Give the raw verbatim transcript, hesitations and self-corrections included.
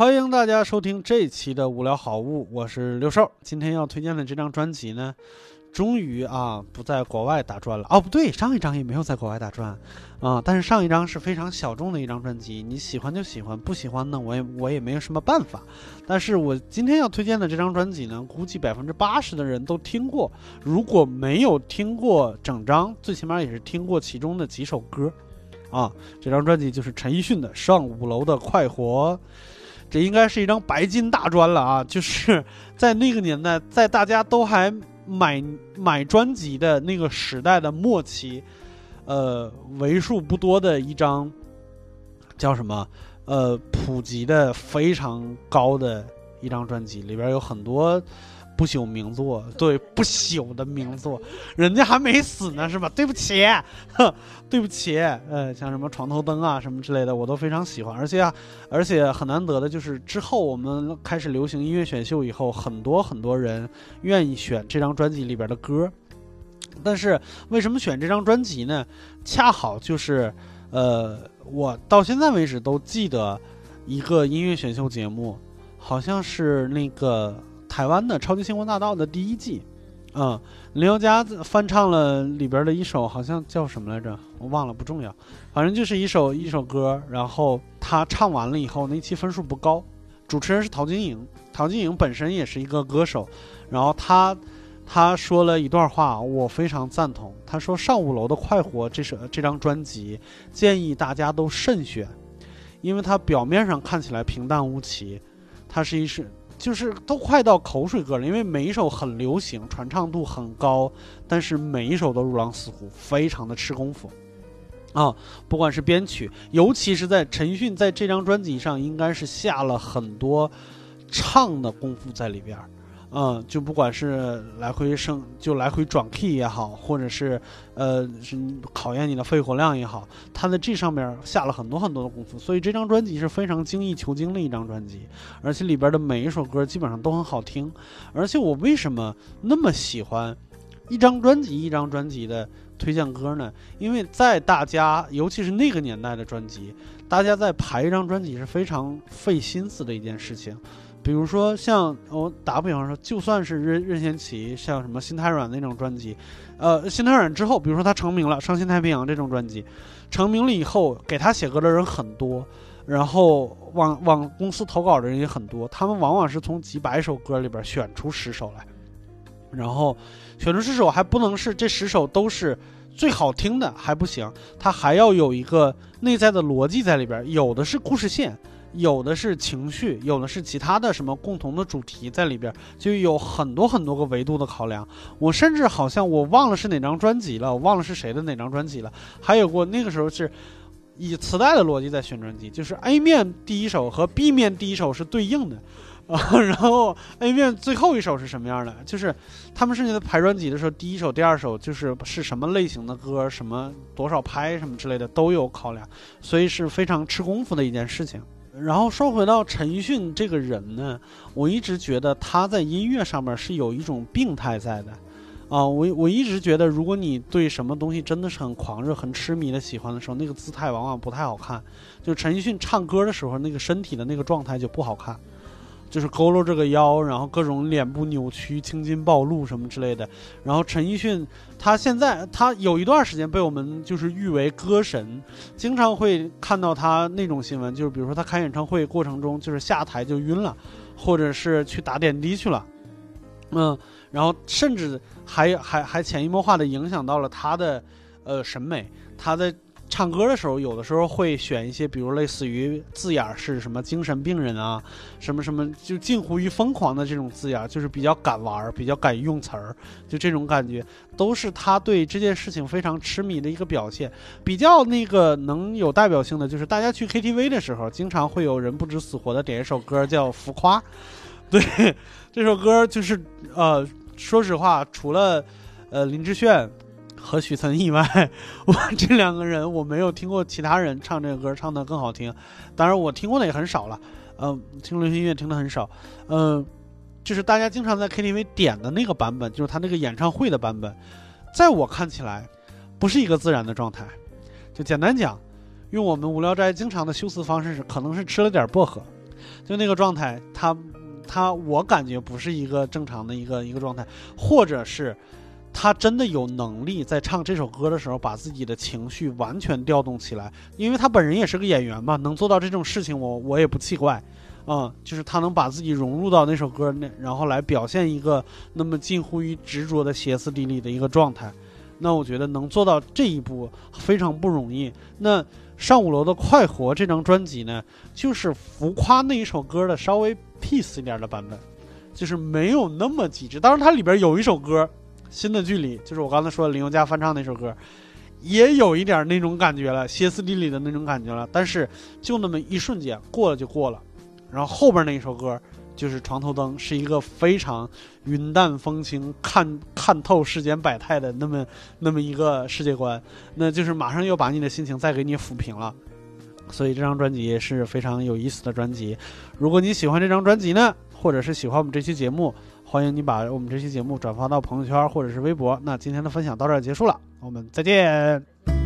欢迎大家收听这期的无聊好物，我是刘寿。今天要推荐的这张专辑呢，终于啊不在国外打转了。哦，不对，上一张也没有在国外打转啊，但是上一张是非常小众的一张专辑，你喜欢就喜欢，不喜欢呢我也我也没有什么办法。但是我今天要推荐的这张专辑呢，估计百分之八十的人都听过，如果没有听过整张，最起码也是听过其中的几首歌啊。这张专辑就是陈奕迅的《上五楼的快活》，这应该是一张白金大专了啊，就是在那个年代，在大家都还买买专辑的那个时代的末期，呃，为数不多的一张叫什么呃普及的非常高的一张专辑，里边有很多不朽名作，对，不朽的名作，人家还没死呢，是吧？对不起，对不起，呃，像什么床头灯啊什么之类的，我都非常喜欢，而且啊，而且很难得的就是之后我们开始流行音乐选秀以后，很多很多人愿意选这张专辑里边的歌，但是为什么选这张专辑呢？恰好就是，呃，我到现在为止都记得一个音乐选秀节目，好像是那个台湾的《超级星光大道》的第一季，嗯，林宥嘉翻唱了里边的一首，好像叫什么来着，我忘了，不重要，反正就是一首一首歌。然后他唱完了以后，那期分数不高，主持人是陶晶莹，陶晶莹本身也是一个歌手，然后他他说了一段话，我非常赞同。他说：“上五楼的快活这首这张专辑，建议大家都慎选，因为它表面上看起来平淡无奇，它是一是。”就是都快到口水歌了，因为每一首很流行，传唱度很高，但是每一首都如狼似虎，非常的吃功夫啊！不管是编曲，尤其是在陈奕迅在这张专辑上，应该是下了很多唱的功夫在里边，嗯，就不管是来回升，就来回转 key 也好，或者是呃是考验你的肺活量也好，他在这上面下了很多很多的功夫，所以这张专辑是非常精益求精的一张专辑，而且里边的每一首歌基本上都很好听。而且我为什么那么喜欢一张专辑一张专辑的推荐歌呢？因为在大家，尤其是那个年代的专辑，大家在排一张专辑是非常费心思的一件事情。比如说像我打比方说，就算是任任贤齐像什么心太软那种专辑，呃，心太软之后，比如说他成名了，伤心太平洋这种专辑成名了以后，给他写歌的人很多，然后往往公司投稿的人也很多，他们往往是从几百首歌里边选出十首来，然后选出十首还不能是这十首都是最好听的，还不行，他还要有一个内在的逻辑在里边，有的是故事线，有的是情绪，有的是其他的什么共同的主题在里边，就有很多很多个维度的考量。我甚至好像我忘了是哪张专辑了，我忘了是谁的哪张专辑了。还有过那个时候是以磁带的逻辑在选专辑，就是 A 面第一首和 B 面第一首是对应的啊，然后 A 面最后一首是什么样的？就是他们甚至在排专辑的时候，第一首、第二首就是是什么类型的歌，什么多少拍什么之类的都有考量，所以是非常吃功夫的一件事情。然后说回到陈奕迅这个人呢，我一直觉得他在音乐上面是有一种病态在的啊，我我一直觉得如果你对什么东西真的是很狂热很痴迷的喜欢的时候，那个姿态往往不太好看，就陈奕迅唱歌的时候那个身体的那个状态就不好看，就是佝偻这个腰，然后各种脸部扭曲、青筋暴露什么之类的。然后陈奕迅他现在他有一段时间被我们就是誉为歌神，经常会看到他那种新闻，就是比如说他开演唱会过程中就是下台就晕了，或者是去打点滴去了，嗯，然后甚至还还还潜移默化的影响到了他的呃审美。他在唱歌的时候，有的时候会选一些，比如类似于字眼是什么精神病人啊，什么什么，就近乎于疯狂的这种字眼，就是比较敢玩，比较敢用词儿，就这种感觉，都是他对这件事情非常痴迷的一个表现。比较那个能有代表性的，就是大家去 K T V 的时候，经常会有人不知死活的点一首歌叫《浮夸》，对，这首歌就是呃，说实话，除了呃林志炫和许岑以外，我这两个人我没有听过其他人唱这个歌唱得更好听，当然我听过的也很少了，嗯、呃，听流行音乐听得很少，嗯、呃，就是大家经常在 K T V 点的那个版本，就是他那个演唱会的版本，在我看起来不是一个自然的状态。就简单讲，用我们无聊斋经常的修辞方式是，可能是吃了点薄荷，就那个状态，他他我感觉不是一个正常的一个一个状态，或者是他真的有能力在唱这首歌的时候把自己的情绪完全调动起来，因为他本人也是个演员嘛，能做到这种事情我我也不奇怪。嗯，就是他能把自己融入到那首歌那，然后来表现一个那么近乎于执着的歇斯底里的一个状态，那我觉得能做到这一步非常不容易。那上五楼的快活这张专辑呢，就是浮夸那一首歌的稍微 peace 一点的版本，就是没有那么极致。当然它里边有一首歌新的距离，就是我刚才说的林宥嘉翻唱那首歌，也有一点那种感觉了，歇斯底里的那种感觉了，但是就那么一瞬间过了就过了。然后后边那一首歌就是床头灯，是一个非常云淡风轻，看看透世间百态的那么那么一个世界观，那就是马上又把你的心情再给你抚平了。所以这张专辑也是非常有意思的专辑。如果你喜欢这张专辑呢，或者是喜欢我们这期节目，欢迎你把我们这期节目转发到朋友圈或者是微博。那今天的分享到这儿结束了，我们再见。